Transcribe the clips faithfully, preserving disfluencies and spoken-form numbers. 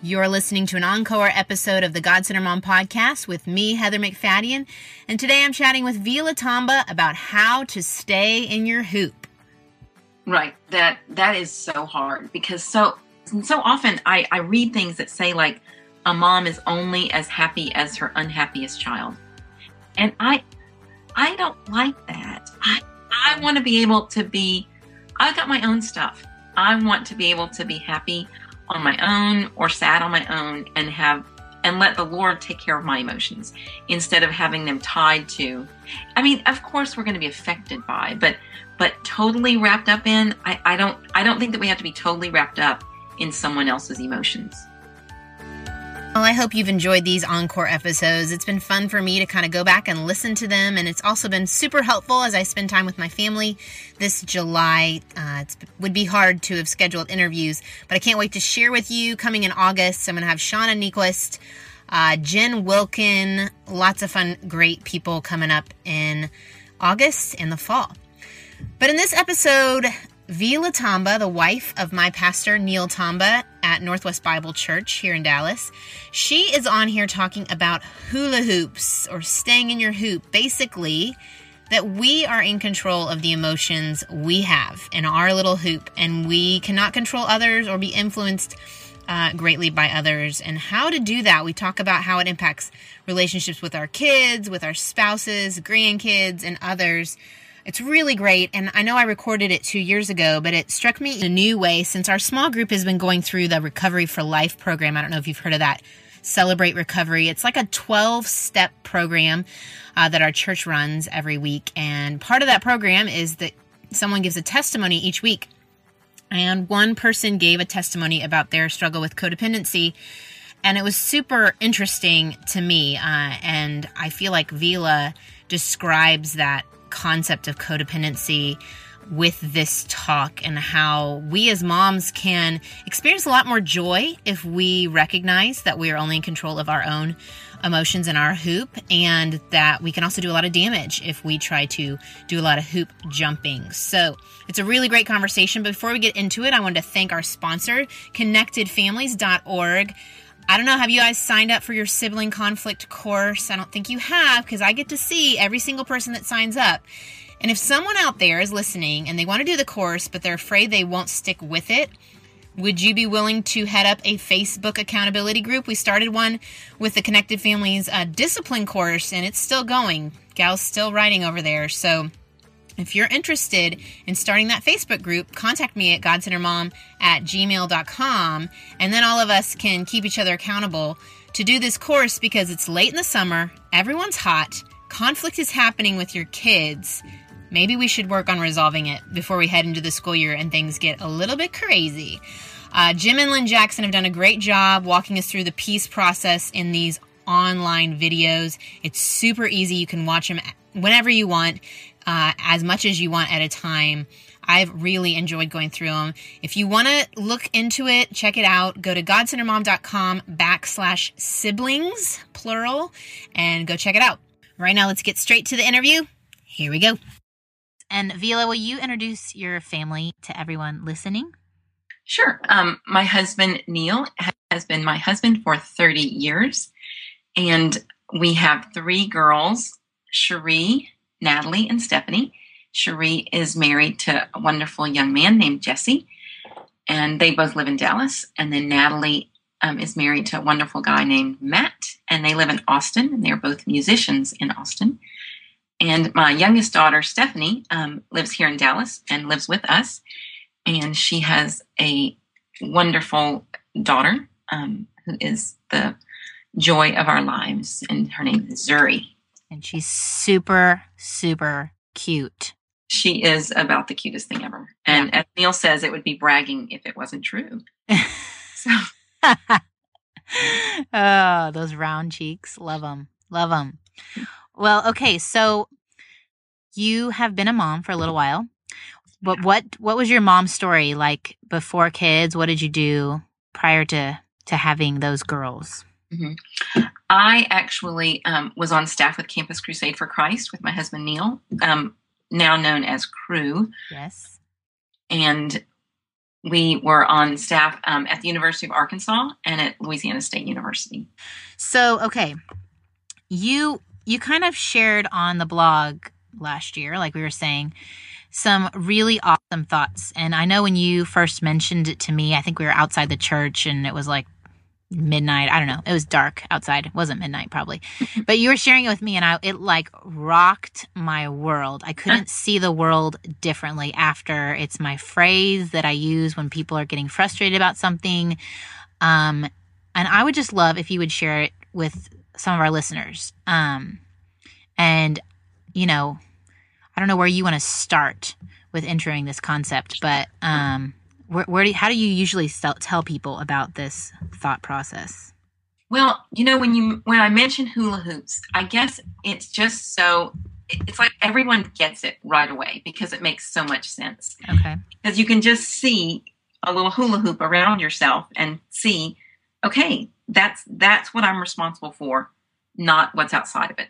You're listening to an encore episode of the God Center Mom Podcast with me, Heather McFadden, and today I'm chatting with Vila Tamba about how to stay in your hoop. Right. That that is so hard because so so often I, I read things that say like a mom is only as happy as her unhappiest child. And I I don't like that. I, I want to be able to be, I've got my own stuff. I want to be able to be happy on my own or sad on my own and have and let the Lord take care of my emotions instead of having them tied to, I mean, of course we're going to be affected by, but but totally wrapped up in, I, I don't I don't think that we have to be totally wrapped up in someone else's emotions. Well, I hope you've enjoyed these encore episodes. It's been fun for me to kind of go back and listen to them, and it's also been super helpful as I spend time with my family this July. Uh, it would be hard to have scheduled interviews, but I can't wait to share with you. Coming in August, I'm going to have Shauna Niquist, uh, Jen Wilkin, lots of fun, great people coming up in August and the fall. But in this episode, Vila Tamba, the wife of my pastor, Neil Tamba, at Northwest Bible Church here in Dallas, she is on here talking about hula hoops or staying in your hoop. Basically, that we are in control of the emotions we have in our little hoop, and we cannot control others or be influenced uh, greatly by others. And how to do that, we talk about how it impacts relationships with our kids, with our spouses, grandkids, and others. It's really great, and I know I recorded it two years ago, but it struck me in a new way since our small group has been going through the Recovery for Life program. I don't know if you've heard of that, Celebrate Recovery. It's like a twelve-step program uh, that our church runs every week, and part of that program is that someone gives a testimony each week, and one person gave a testimony about their struggle with codependency. And it was super interesting to me, uh, and I feel like Vila describes that concept of codependency with this talk, and how we as moms can experience a lot more joy if we recognize that we are only in control of our own emotions and our hoop, and that we can also do a lot of damage if we try to do a lot of hoop jumping. So it's a really great conversation. But before we get into it, I wanted to thank our sponsor, Connected Families dot org. I don't know, have you guys signed up for your sibling conflict course? I don't think you have, because I get to see every single person that signs up. And if someone out there is listening and they want to do the course, but they're afraid they won't stick with it, would you be willing to head up a Facebook accountability group? We started one with the Connected Families uh, discipline course, and it's still going. Gal's still writing over there. So if you're interested in starting that Facebook group, contact me at godcentermom at gmail dot com, and then all of us can keep each other accountable to do this course, because it's late in the summer, everyone's hot, conflict is happening with your kids. Maybe we should work on resolving it before we head into the school year and things get a little bit crazy. Uh, Jim and Lynn Jackson have done a great job walking us through the peace process in these online videos. It's super easy. You can watch them whenever you want. Uh, as much as you want at a time. I've really enjoyed going through them. If you want to look into it, check it out. Go to godcentermom dot com backslash siblings, plural, and go check it out. Right now, let's get straight to the interview. Here we go. And Vila, will you introduce your family to everyone listening? Sure. Um, my husband, Neil, has been my husband for thirty years. And we have three girls, Cherie, Natalie, and Stephanie. Cherie is married to a wonderful young man named Jesse, and they both live in Dallas. And then Natalie um, is married to a wonderful guy named Matt, and they live in Austin, and they're both musicians in Austin. And my youngest daughter, Stephanie, um, lives here in Dallas and lives with us, and she has a wonderful daughter um, who is the joy of our lives, and her name is Zuri. And she's super, super cute. She is about the cutest thing ever. And yeah. As Neil says, it would be bragging if it wasn't true. So. Oh, those round cheeks. Love them. Love them. Well, okay. So you have been a mom for a little while. But what, what was your mom's story like before kids? What did you do prior to, to having those girls? Mm-hmm. I actually um, was on staff with Campus Crusade for Christ with my husband, Neil, um, now known as Crew. Yes. And we were on staff um, at the University of Arkansas and at Louisiana State University. So, okay, you you kind of shared on the blog last year, like we were saying, some really awesome thoughts. And I know when you first mentioned it to me, I think we were outside the church and it was like midnight. I don't know. It was dark outside. It wasn't midnight probably, but you were sharing it with me and I, it like rocked my world. I couldn't see the world differently after. It's my phrase that I use when people are getting frustrated about something. Um, and I would just love if you would share it with some of our listeners. Um, and you know, I don't know where you want to start with entering this concept, but um, where, where do you, how do you usually tell people about this thought process? Well, you know, when you when I mention hula hoops, I guess it's just so it's like everyone gets it right away because it makes so much sense. Okay, because you can just see a little hula hoop around yourself and see, okay, that's that's what I'm responsible for, not what's outside of it.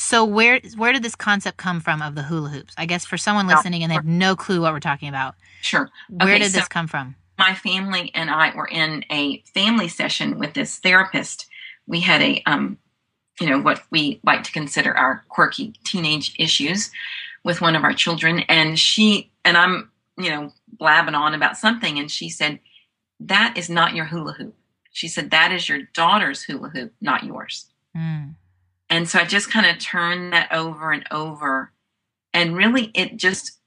So where where did this concept come from of the hula hoops? I guess for someone listening and they have no clue what we're talking about. Sure. Where okay, did so this come from? My family and I were in a family session with this therapist. We had a, um, you know, what we like to consider our quirky teenage issues with one of our children. And she, and I'm, you know, blabbing on about something. And she said, that is not your hula hoop. She said, that is your daughter's hula hoop, not yours. Mm. And so I just kind of turned that over and over, and really it just,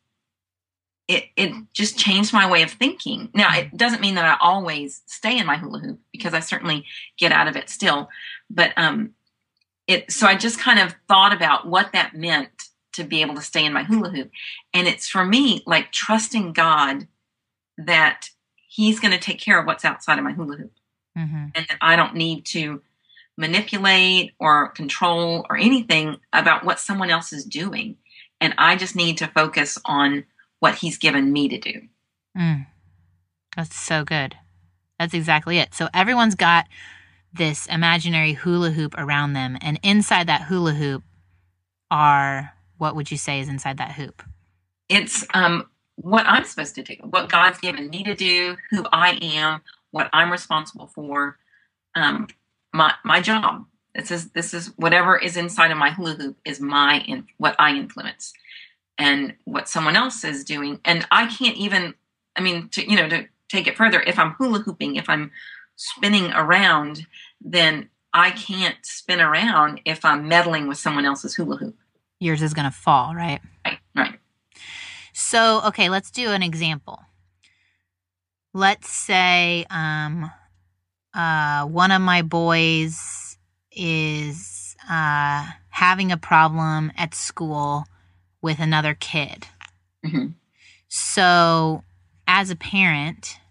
it it just changed my way of thinking. Now, it doesn't mean that I always stay in my hula hoop because I certainly get out of it still, but um, it, so I just kind of thought about what that meant to be able to stay in my hula hoop. And it's for me, like trusting God that he's going to take care of what's outside of my hula hoop mm-hmm. and that I don't need to manipulate or control or anything about what someone else is doing. And I just need to focus on what he's given me to do. Mm. That's so good. That's exactly it. So everyone's got this imaginary hula hoop around them. And inside that hula hoop are, what would you say is inside that hoop? It's um, what I'm supposed to do, what God's given me to do, who I am, what I'm responsible for. Um, My my job. This is this is whatever is inside of my hula hoop is my in, what I influence, and what someone else is doing. And I can't even. I mean, to, you know, to take it further, if I'm hula hooping, if I'm spinning around, then I can't spin around if I'm meddling with someone else's hula hoop. Yours is going to fall, right? Right. Right. So okay, let's do an example. Let's say. Um, Uh, one of my boys is uh, having a problem at school with another kid. Mm-hmm. So as a parent,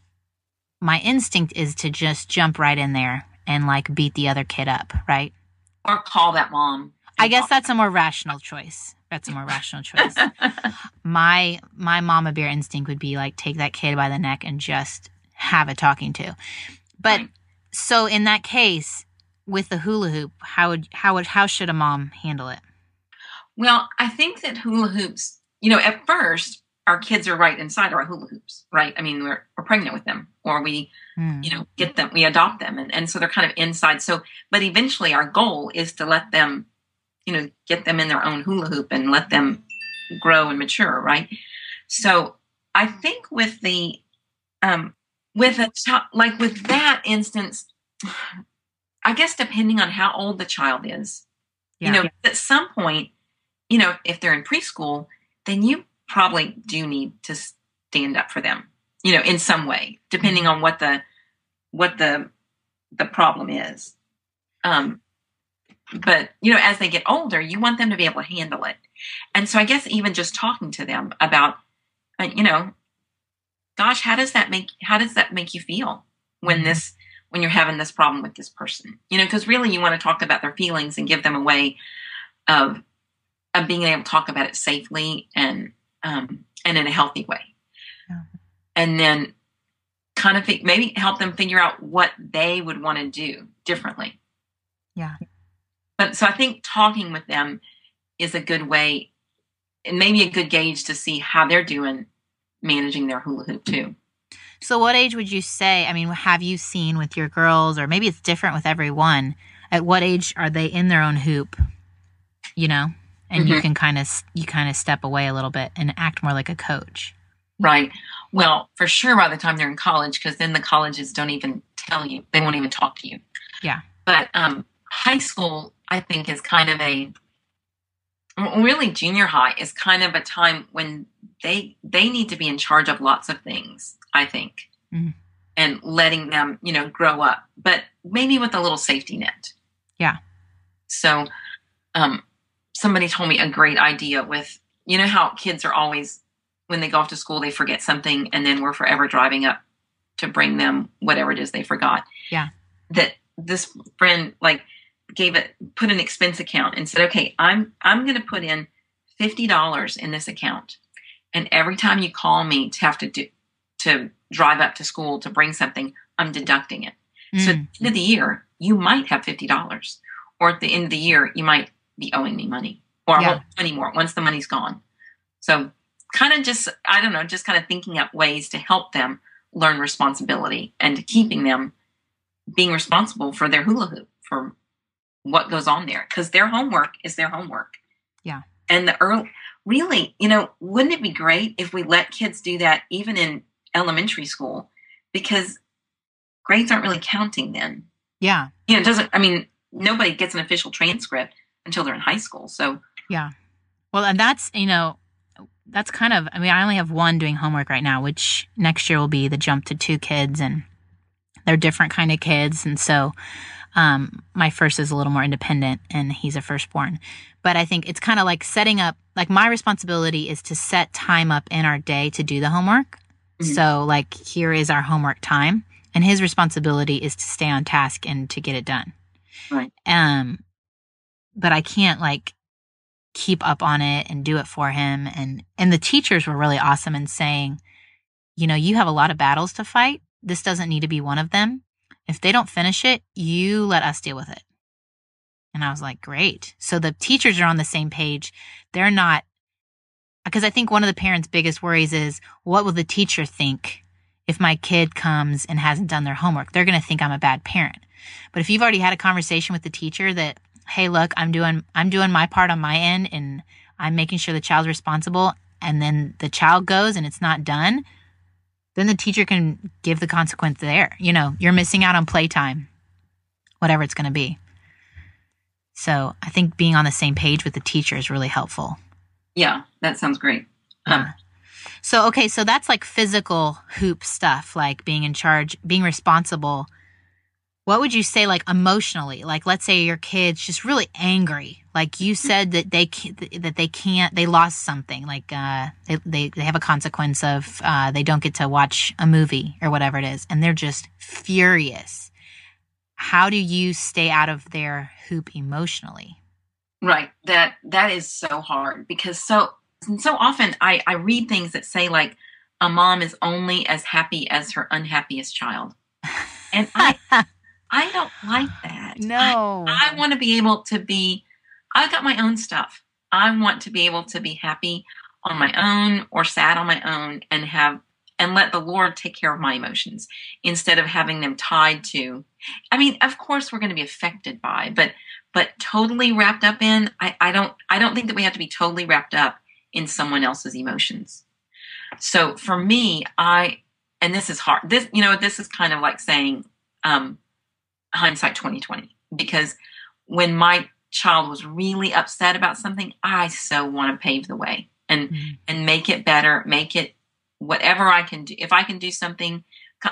my instinct is to just jump right in there and like beat the other kid up, right? Or call that mom. I guess that's a more rational choice. That's a more rational choice. My, my mama bear instinct would be like, take that kid by the neck and just have a talking to. But... Right. So in that case, with the hula hoop, how would how would how should a mom handle it? Well, I think that hula hoops, you know, at first our kids are right inside our hula hoops, right? I mean, we're we're pregnant with them, or we, mm. you know, get them, we adopt them, and, and so they're kind of inside. So, but eventually, our goal is to let them, you know, get them in their own hula hoop and let them grow and mature, right? So, I think with the um. With a child, like with that instance, I guess depending on how old the child is, yeah. you know, yeah. at some point, you know, if they're in preschool, then you probably do need to stand up for them, you know, in some way, depending on what the what the the problem is. Um, but you know, as they get older, you want them to be able to handle it, and so I guess even just talking to them about, uh, you know. Gosh, how does that make, how does that make you feel when this, when you're having this problem with this person, you know, cause really you want to talk about their feelings and give them a way of, of being able to talk about it safely and, um, and in a healthy way. Yeah. And then kind of think, maybe help them figure out what they would want to do differently. Yeah. But so I think talking with them is a good way and maybe a good gauge to see how they're doing managing their hula hoop too. So what age would you say, I mean, have you seen with your girls, or maybe it's different with everyone, at what age are they in their own hoop, you know, and mm-hmm. you can kind of, you kind of step away a little bit and act more like a coach. Right. Well, for sure by the time they're in college, because then the colleges don't even tell you. They won't even talk to you. Yeah. But um, high school, I think, is kind of a, really junior high is kind of a time when they they need to be in charge of lots of things, I think, mm-hmm. and letting them, you know, grow up, but maybe with a little safety net. Yeah. So um, somebody told me a great idea with, you know how kids are always, when they go off to school, they forget something, and then we're forever driving up to bring them whatever it is they forgot. Yeah. That this friend like gave it, put an expense account and said, okay, I'm, I'm going to put in fifty dollars in this account. And every time you call me to have to do, to drive up to school to bring something, I'm deducting it. Mm. So at the end of the year, you might have fifty dollars, or at the end of the year, you might be owing me money, or yeah. I won't owe anymore once the money's gone. So kind of just, I don't know, just kind of thinking up ways to help them learn responsibility and to keeping them being responsible for their hula hoop, for what goes on there. Because their homework is their homework. Yeah. And the early, really, you know, wouldn't it be great if we let kids do that even in elementary school? Because grades aren't really counting then. Yeah. You know, it doesn't, I mean, nobody gets an official transcript until they're in high school. So. Yeah. Well, and that's, you know, that's kind of, I mean, I only have one doing homework right now, which next year will be the jump to two kids, and they're different kind of kids. And so um, my first is a little more independent, and he's a firstborn. But I think it's kind of like setting up, like my responsibility is to set time up in our day to do the homework. Mm-hmm. So like, here is our homework time, and his responsibility is to stay on task and to get it done. Right. Um, but I can't like keep up on it and do it for him. And, and the teachers were really awesome in saying, you know, you have a lot of battles to fight. This doesn't need to be one of them. If they don't finish it, you let us deal with it. And I was like, great. So the teachers are on the same page. They're not, because I think one of the parents' biggest worries is, what will the teacher think if my kid comes and hasn't done their homework? They're going to think I'm a bad parent. But if you've already had a conversation with the teacher that, hey, look, I'm doing I'm doing my part on my end, and I'm making sure the child's responsible, and then the child goes and it's not done, then the teacher can give the consequence there. You know, you're missing out on playtime, whatever it's going to be. So I think being on the same page with the teacher is really helpful. Yeah, that sounds great. Um, yeah. So, okay, so that's like physical hoop stuff, like being in charge, being responsible. What would you say, like emotionally, like let's say your kid's just really angry, like you said that they that they can't, they lost something, like uh, they, they they have a consequence of uh, they don't get to watch a movie or whatever it is, and they're just furious. How do you stay out of their hoop emotionally? Right, that that is so hard, because so so often I I read things that say like a mom is only as happy as her unhappiest child, and I. I don't like that. No. I, I want to be able to be, I've got my own stuff. I want to be able to be happy on my own or sad on my own, and have, and let the Lord take care of my emotions instead of having them tied to, I mean, of course we're going to be affected by, but, but totally wrapped up in, I, I don't, I don't think that we have to be totally wrapped up in someone else's emotions. So for me, I, and this is hard, this, you know, this is kind of like saying, um, hindsight twenty twenty, because when my child was really upset about something, I so want to pave the way and, mm-hmm. and make it better, make it whatever I can do. If I can do something,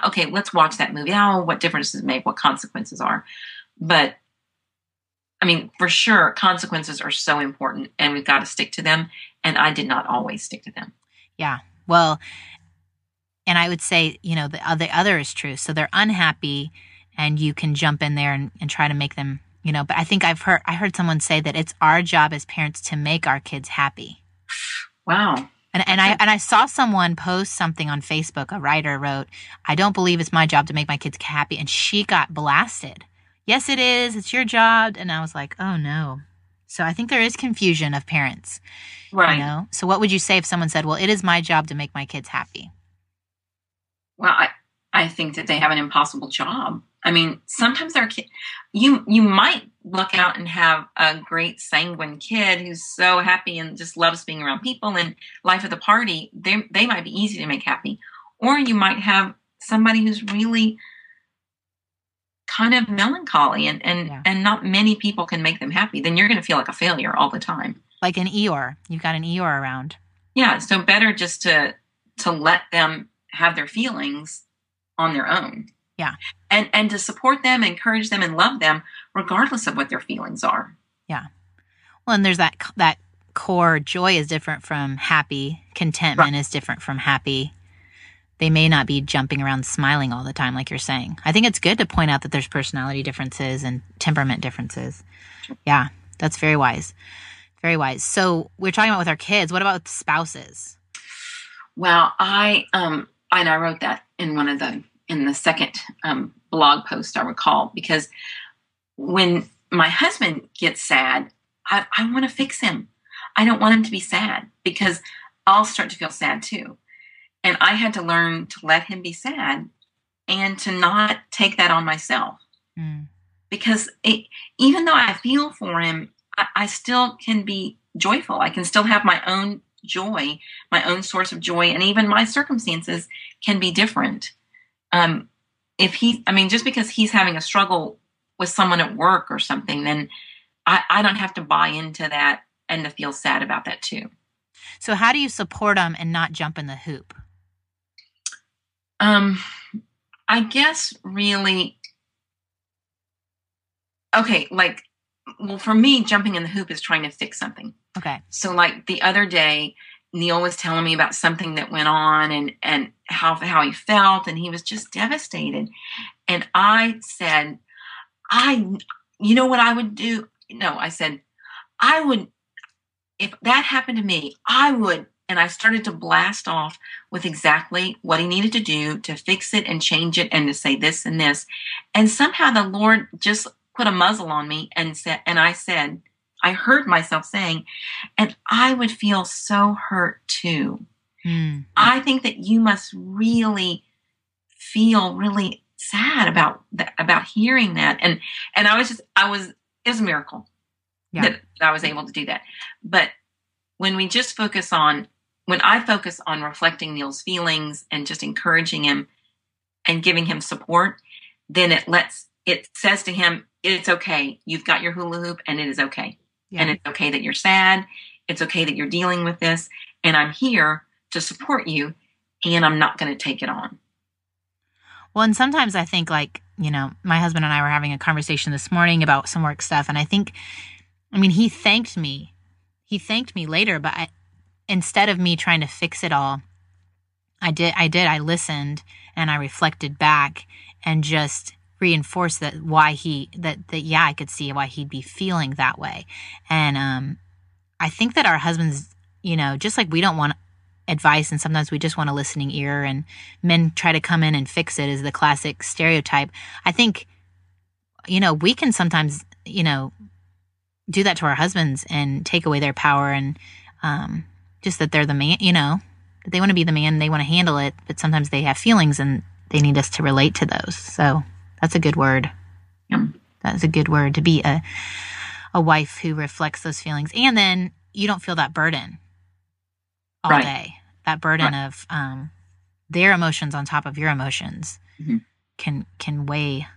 okay, let's watch that movie. Oh, what difference does it make? What consequences are? But I mean, for sure, consequences are so important, and we've got to stick to them. And I did not always stick to them. Yeah. Well, and I would say, you know, the other, other is true. So they're unhappy, and you can jump in there and, and try to make them, you know, but I think I've heard, I heard someone say that it's our job as parents to make our kids happy. Wow. And and I, and I saw someone post something on Facebook. A writer wrote, I don't believe it's my job to make my kids happy. And she got blasted. Yes, it is. It's your job. And I was like, oh no. So I think there is confusion of parents. Right. You know? So what would you say if someone said, well, it is my job to make my kids happy? well, I, I think that they have an impossible job. I mean, sometimes our kid, you you might look out and have a great sanguine kid who's so happy and just loves being around people and life of the party. They they might be easy to make happy, or you might have somebody who's really kind of melancholy and and yeah. and not many people can make them happy. Then you're going to feel like a failure all the time, like an Eeyore. You've got an Eeyore around. Yeah, so better just to to let them have their feelings on their own. Yeah. And and to support them, encourage them, and love them, regardless of what their feelings are. Yeah. Well, and there's that that core joy is different from happy. Contentment right. is different from happy. They may not be jumping around smiling all the time, like you're saying. I think it's good to point out that there's personality differences and temperament differences. Sure. Yeah, that's very wise. Very wise. So we're talking about with our kids. What about with spouses? Well, I um and I wrote that in one of the. in the second um, blog post I recall, because when my husband gets sad, I, I want to fix him. I don't want him to be sad because I'll start to feel sad too. And I had to learn to let him be sad and to not take that on myself. Mm. Because it, even though I feel for him, I, I still can be joyful. I can still have my own joy, my own source of joy. And even my circumstances can be different. Um, if he, I mean, just because he's having a struggle with someone at work or something, then I, I don't have to buy into that and to feel sad about that too. So how do you support them and not jump in the hoop? Um, I guess really, okay. Like, well, for me, jumping in the hoop is trying to fix something. Okay. So like the other day, Neil was telling me about something that went on and, and how, how he felt. And he was just devastated. And I said, I, you know what I would do? No, I said, I would, if that happened to me, I would. And I started to blast off with exactly what he needed to do to fix it and change it and to say this and this. And somehow the Lord just put a muzzle on me and said, and I said, I heard myself saying, and I would feel so hurt too. Mm. I think that you must really feel really sad about that, about hearing that. And, and I was just, I was, it was a miracle yeah. that I was able to do that. But when we just focus on, when I focus on reflecting Neil's feelings and just encouraging him and giving him support, then it lets, it says to him, it's okay. You've got your hula hoop and it is okay. Yeah. And it's okay that you're sad. It's okay that you're dealing with this. And I'm here to support you and I'm not going to take it on. Well, and sometimes I think like, you know, my husband and I were having a conversation this morning about some work stuff. And I think, I mean, he thanked me. He thanked me later, but I, instead of me trying to fix it all, I did, I did, I listened and I reflected back and just reinforce that why he that that yeah I could see why he'd be feeling that way. And um I think that our husbands, you know, just like we don't want advice and sometimes we just want a listening ear and men try to come in and fix it is the classic stereotype. I think, you know, we can sometimes, you know, do that to our husbands and take away their power and um just that they're the man, you know, that they want to be the man, they want to handle it, but sometimes they have feelings and they need us to relate to those. So that's a good word. Yeah. That's a good word to be a a wife who reflects those feelings. And then you don't feel that burden all right. day. That burden right. of um, their emotions on top of your emotions mm-hmm. can can weigh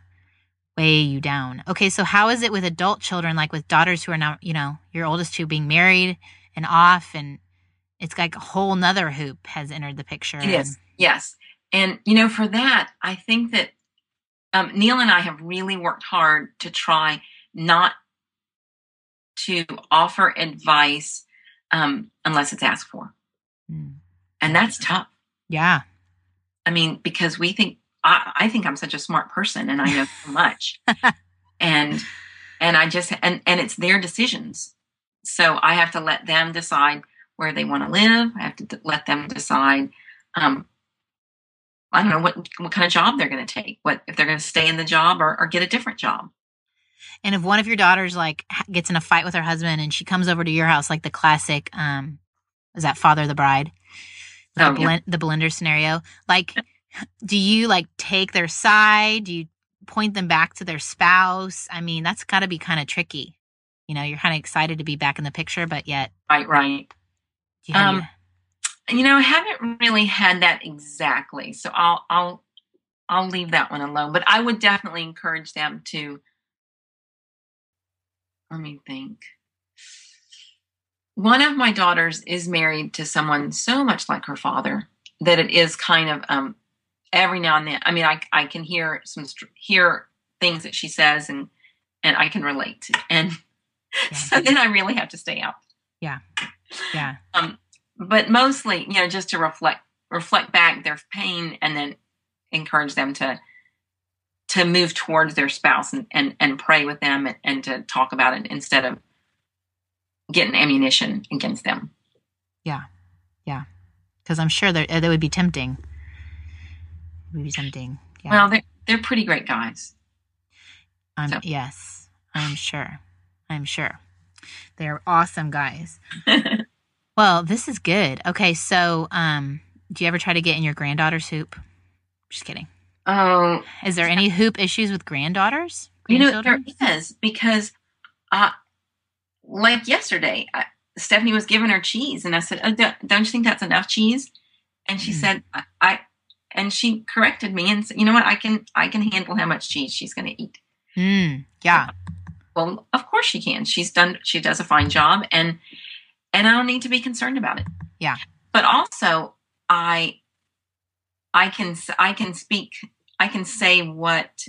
weigh you down. Okay, so how is it with adult children, like with daughters who are now, you know, your oldest two being married and off, and it's like a whole nother hoop has entered the picture. It is, yes. And, you know, for that, I think that Um, Neil and I have really worked hard to try not to offer advice um, unless it's asked for. Mm. And that's tough. Yeah. I mean, because we think, I, I think I'm such a smart person and I know so much. and and I just, and, and it's their decisions. So I have to let them decide where they want to live. I have to let them decide, um, I don't know what what kind of job they're going to take, what if they're going to stay in the job or, or get a different job. And if one of your daughters like gets in a fight with her husband and she comes over to your house, like the classic, um, is that Father of the Bride, the, oh, blend, yeah. the blender scenario, like Do you like take their side? Do you point them back to their spouse? I mean, that's got to be kind of tricky. You know, you're kind of excited to be back in the picture, but yet. Right, right. Do you have um, any... You know, I haven't really had that exactly. So I'll, I'll, I'll leave that one alone, but I would definitely encourage them to, let me think. One of my daughters is married to someone so much like her father that it is kind of, um, every now and then, I mean, I, I can hear some, hear things that she says and, and I can relate. And yeah. So then I really have to stay out. Yeah. Yeah. Um, but mostly, you know, just to reflect, reflect back their pain and then encourage them to, to move towards their spouse and, and, and pray with them and, and to talk about it instead of getting ammunition against them. Yeah. Yeah. Cause I'm sure that that would be tempting. Maybe something. Yeah. Well, they're, they're pretty great guys. Um, so. Yes, I'm sure. I'm sure. They're awesome guys. Well, this is good. Okay, so um, do you ever try to get in your granddaughter's hoop? Just kidding. Oh. Is there any hoop issues with granddaughters? You know, there is, because uh, like yesterday, I, Stephanie was giving her cheese, and I said, oh, don't you think that's enough cheese? And she mm. said, I... I And she corrected me and said, you know what, I can I can handle how much cheese she's going to eat. Mm, yeah. Well, of course she can. She's done. She does a fine job, and and I don't need to be concerned about it. Yeah. But also, I I can I can speak. I can say what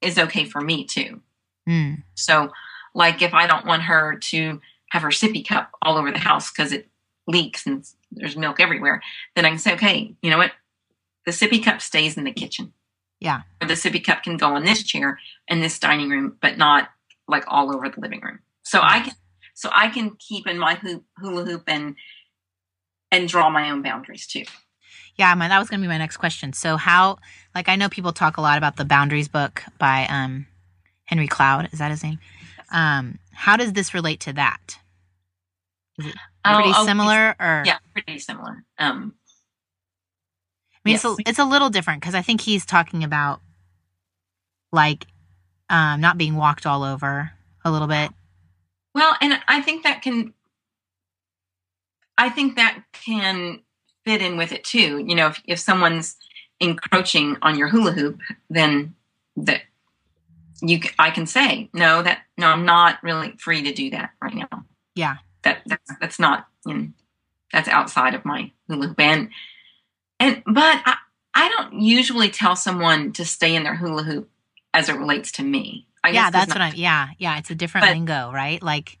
is okay for me too. Mm. So, like, if I don't want her to have her sippy cup all over the house because it leaks and there's milk everywhere, then I can say, okay, you know what. The sippy cup stays in the kitchen. Yeah. Or the sippy cup can go on this chair in this dining room, but not like all over the living room. So I can, so I can keep in my hoop, hula hoop and, and draw my own boundaries too. Yeah. My, that was going to be my next question. So how, like, I know people talk a lot about the boundaries book by, um, Henry Cloud. Is that his name? Um, how does this relate to that? Is it pretty oh, similar oh, or? Yeah, pretty similar. Um, I mean, yes. it's, a, it's a little different because I think he's talking about like um, not being walked all over a little bit. Well, and I think that can, I think that can fit in with it too. You know, if, if someone's encroaching on your hula hoop, then that you, I can say no. That no, I'm not really free to do that right now. Yeah, that that's that's not you know, that's outside of my hula hoop and. And, but I, I don't usually tell someone to stay in their hula hoop as it relates to me. I yeah, guess that's not, what I'm, yeah, yeah. It's a different but, lingo, right? Like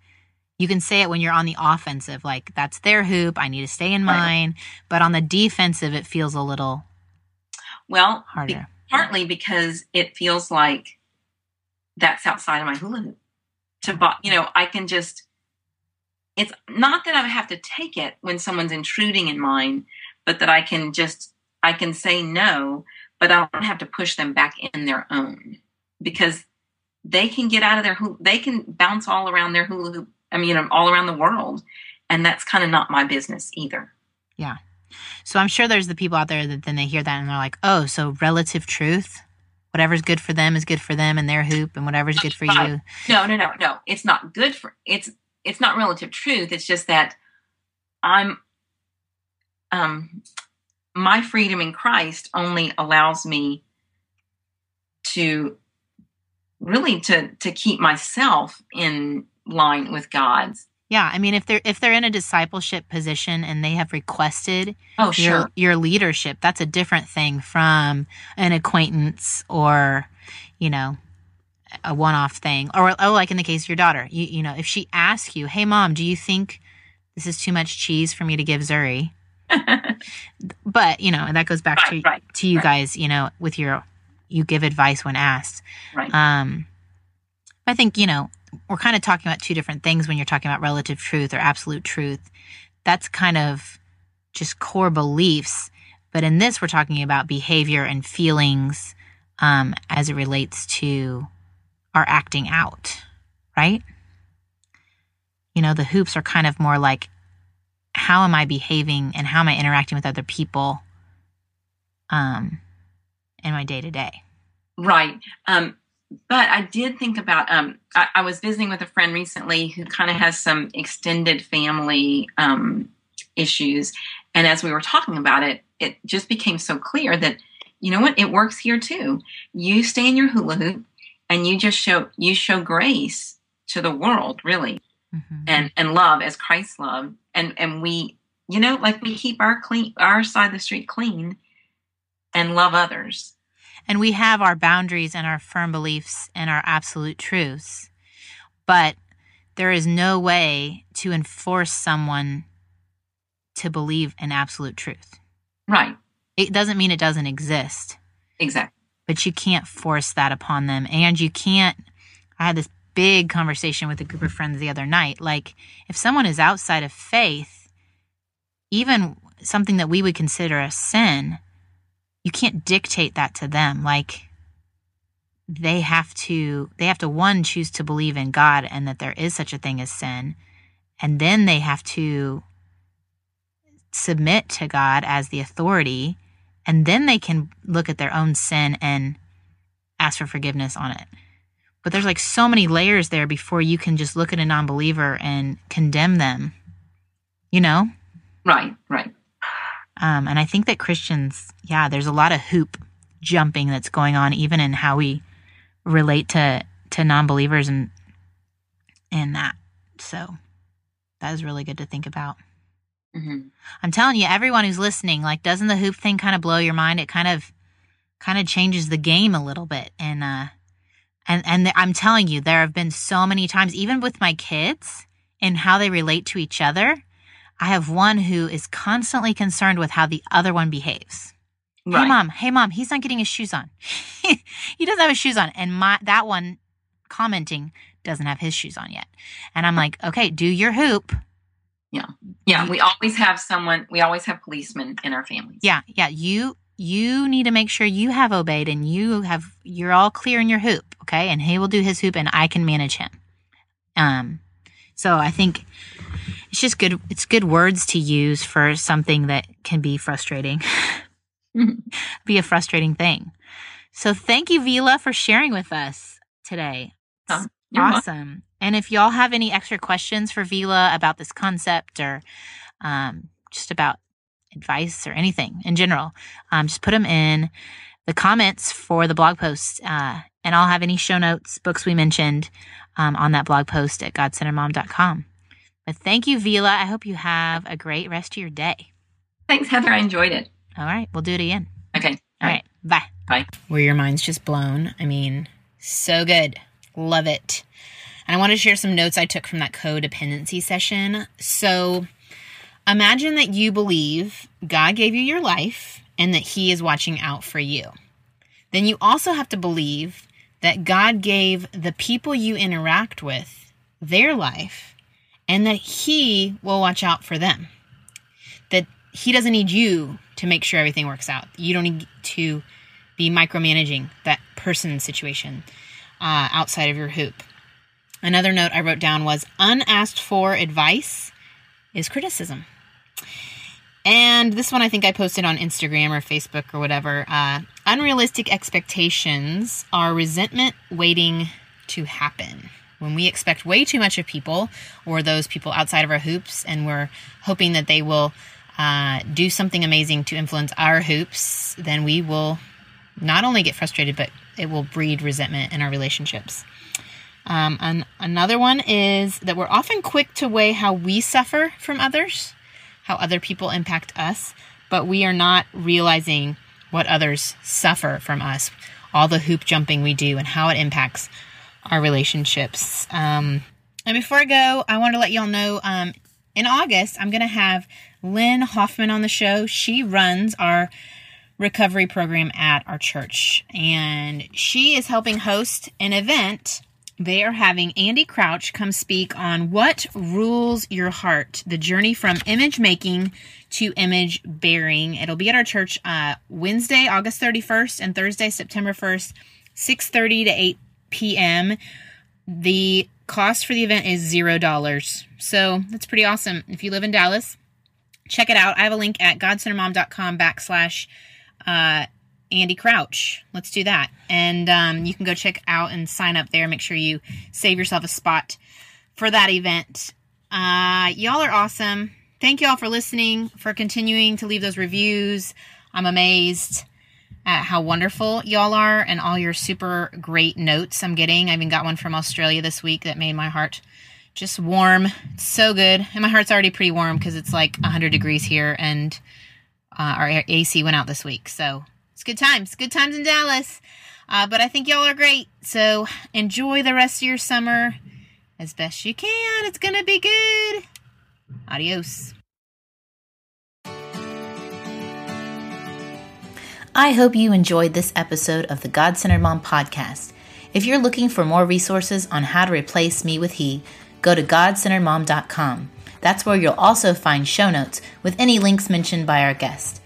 you can say it when you're on the offensive, like that's their hoop. I need to stay in right. mine. But on the defensive, it feels a little well, harder. Be, partly because it feels like that's outside of my hula hoop. To, you know, I can just, it's not that I have to take it when someone's intruding in mine, but that I can just, I can say no, but I don't have to push them back in their own because they can get out of their, they can bounce all around their hula hoop, I mean, all around the world. And that's kind of not my business either. Yeah. So I'm sure there's the people out there that then they hear that and they're like, oh, so relative truth, whatever's good for them is good for them and their hoop and whatever's good for you. No, no, no, no. It's not good for, it's, it's not relative truth. It's just that I'm, Um, my freedom in Christ only allows me to really to, to keep myself in line with God's. Yeah. I mean, if they're, if they're in a discipleship position and they have requested oh, sure. your, your leadership, that's a different thing from an acquaintance or, you know, a one-off thing or, oh, like in the case of your daughter, you, you know, if she asks you, hey mom, do you think this is too much cheese for me to give Zuri? But, you know, and that goes back right, to, right, to you right. guys, you know, with your, you give advice when asked. Right. Um, I think, you know, we're kind of talking about two different things when you're talking about relative truth or absolute truth. That's kind of just core beliefs. But in this, we're talking about behavior and feelings um, as it relates to our acting out, right? You know, the hoops are kind of more like, how am I behaving and how am I interacting with other people? Um, in my day-to-day. Right. Um, but I did think about, um, I, I was visiting with a friend recently who kind of has some extended family um, issues. And as we were talking about it, it just became so clear that, you know what, it works here too. You stay in your hula hoop and you just show, you show grace to the world, really, mm-hmm. and, and love as Christ loved. And, and we, you know, like we keep our clean, our side of the street clean and love others. And we have our boundaries and our firm beliefs and our absolute truths, but there is no way to enforce someone to believe in absolute truth. Right. It doesn't mean it doesn't exist. Exactly. But you can't force that upon them. And you can't, I had this big conversation with a group of friends the other night. Like, if someone is outside of faith, even something that we would consider a sin, you can't dictate that to them. Like, they have to, they have to, one, choose to believe in God and that there is such a thing as sin. And then they have to submit to God as the authority, and then they can look at their own sin and ask for forgiveness on it. But there's like so many layers there before you can just look at a non-believer and condemn them, you know? Right, right. Um, and I think that Christians, yeah, there's a lot of hoop jumping that's going on, even in how we relate to, to non-believers and, and that. So that is really good to think about. Mm-hmm. I'm telling you, everyone who's listening, like, doesn't the hoop thing kind of blow your mind? It kind of, kind of changes the game a little bit. And, uh, and, and th- I'm telling you, there have been so many times, even with my kids and how they relate to each other. I have one who is constantly concerned with how the other one behaves. Right. Hey mom, Hey mom, he's not getting his shoes on. He doesn't have his shoes on. And my, that one commenting doesn't have his shoes on yet. And I'm like, okay, do your hoop. Yeah. Yeah. We always have someone, we always have policemen in our families. Yeah. Yeah. You, you need to make sure you have obeyed and you have, you're all clear in your hoop. Okay. And he will do his hoop and I can manage him. Um, so I think it's just good. It's good words to use for something that can be frustrating, be a frustrating thing. So thank you, Vila, for sharing with us today. Huh. Awesome. Welcome. And if y'all have any extra questions for Vila about this concept or um, just about advice or anything in general, um, just put them in the comments for the blog post. Uh, and I'll have any show notes, books we mentioned um, on that blog post at god centered mom dot com. But thank you, Vila. I hope you have a great rest of your day. Thanks, Heather. I enjoyed it. All right. We'll do it again. Okay. All right. Bye. Bye. Were your minds just blown? I mean, so good. Love it. I want to share some notes I took from that codependency session. So imagine that you believe God gave you your life and that he is watching out for you. Then you also have to believe that God gave the people you interact with their life and that he will watch out for them. That he doesn't need you to make sure everything works out. You don't need to be micromanaging that person's situation uh, outside of your hoop. Another note I wrote down was unasked for advice is criticism. And this one I think I posted on Instagram or Facebook or whatever. Uh, unrealistic expectations are resentment waiting to happen. When we expect way too much of people or those people outside of our hoops and we're hoping that they will uh, do something amazing to influence our hoops, then we will not only get frustrated, but it will breed resentment in our relationships. Um, and another one is that we're often quick to weigh how we suffer from others, how other people impact us, but we are not realizing what others suffer from us, all the hoop jumping we do and how it impacts our relationships. Um, and before I go, I want to let y'all know um, in August, I'm going to have Lynn Hoffman on the show. She runs our recovery program at our church, and she is helping host an event. They are having Andy Crouch come speak on what rules your heart, the journey from image making to image bearing. It'll be at our church uh, Wednesday, August thirty-first and Thursday, September first, six thirty to eight p.m. The cost for the event is zero dollars. So that's pretty awesome. If you live in Dallas, check it out. I have a link at god center mom dot com backslash uh, Andy Crouch. Let's do that. And um, you can go check out and sign up there. Make sure you save yourself a spot for that event. Uh, y'all are awesome. Thank y'all for listening, for continuing to leave those reviews. I'm amazed at how wonderful y'all are and all your super great notes I'm getting. I even got one from Australia this week that made my heart just warm. It's so good. And my heart's already pretty warm because it's like one hundred degrees here, and uh, our A C went out this week. So it's good times. Good times in Dallas. Uh, but I think y'all are great. So enjoy the rest of your summer as best you can. It's going to be good. Adios. I hope you enjoyed this episode of the God-Centered Mom podcast. If you're looking for more resources on how to replace me with he, go to god centered mom dot com. That's where you'll also find show notes with any links mentioned by our guest.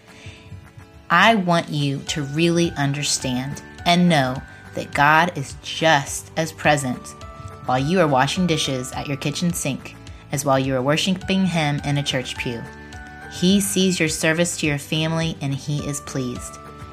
I want you to really understand and know that God is just as present while you are washing dishes at your kitchen sink as while you are worshiping him in a church pew. He sees your service to your family and he is pleased.